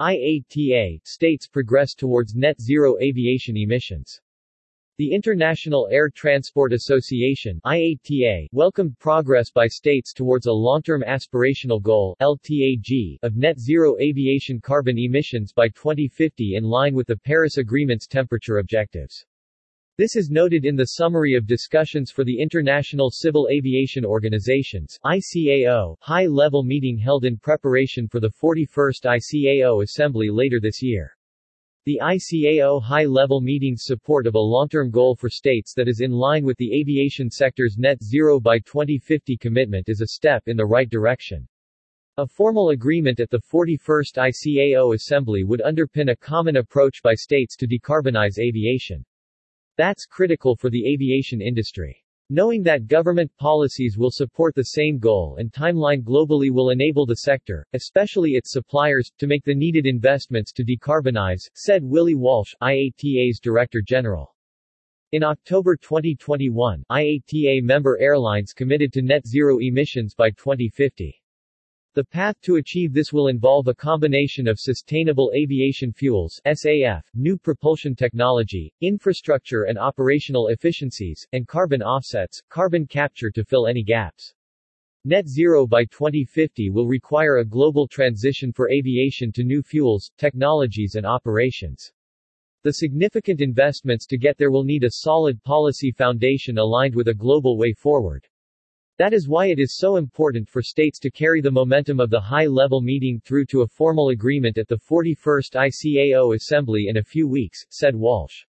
IATA, states progress towards net zero aviation emissions. The International Air Transport Association (IATA) welcomed progress by states towards a long-term aspirational goal (LTAG) of net zero aviation carbon emissions by 2050 in line with the Paris Agreement's temperature objectives. This is noted in the summary of discussions for the International Civil Aviation Organization's (ICAO) high-level meeting held in preparation for the 41st ICAO Assembly later this year. The ICAO high-level meeting's support of a long-term goal for states that is in line with the aviation sector's net zero by 2050 commitment is a step in the right direction. A formal agreement at the 41st ICAO Assembly would underpin a common approach by states to decarbonize aviation. That's critical for the aviation industry. Knowing that government policies will support the same goal and timeline globally will enable the sector, especially its suppliers, to make the needed investments to decarbonize, said Willie Walsh, IATA's Director General. In October 2021, IATA member airlines committed to net zero emissions by 2050. The path to achieve this will involve a combination of sustainable aviation fuels (SAF), new propulsion technology, infrastructure and operational efficiencies, and carbon offsets, carbon capture to fill any gaps. Net zero by 2050 will require a global transition for aviation to new fuels, technologies and operations. The significant investments to get there will need a solid policy foundation aligned with a global way forward. That is why it is so important for states to carry the momentum of the high-level meeting through to a formal agreement at the 41st ICAO Assembly in a few weeks, said Walsh.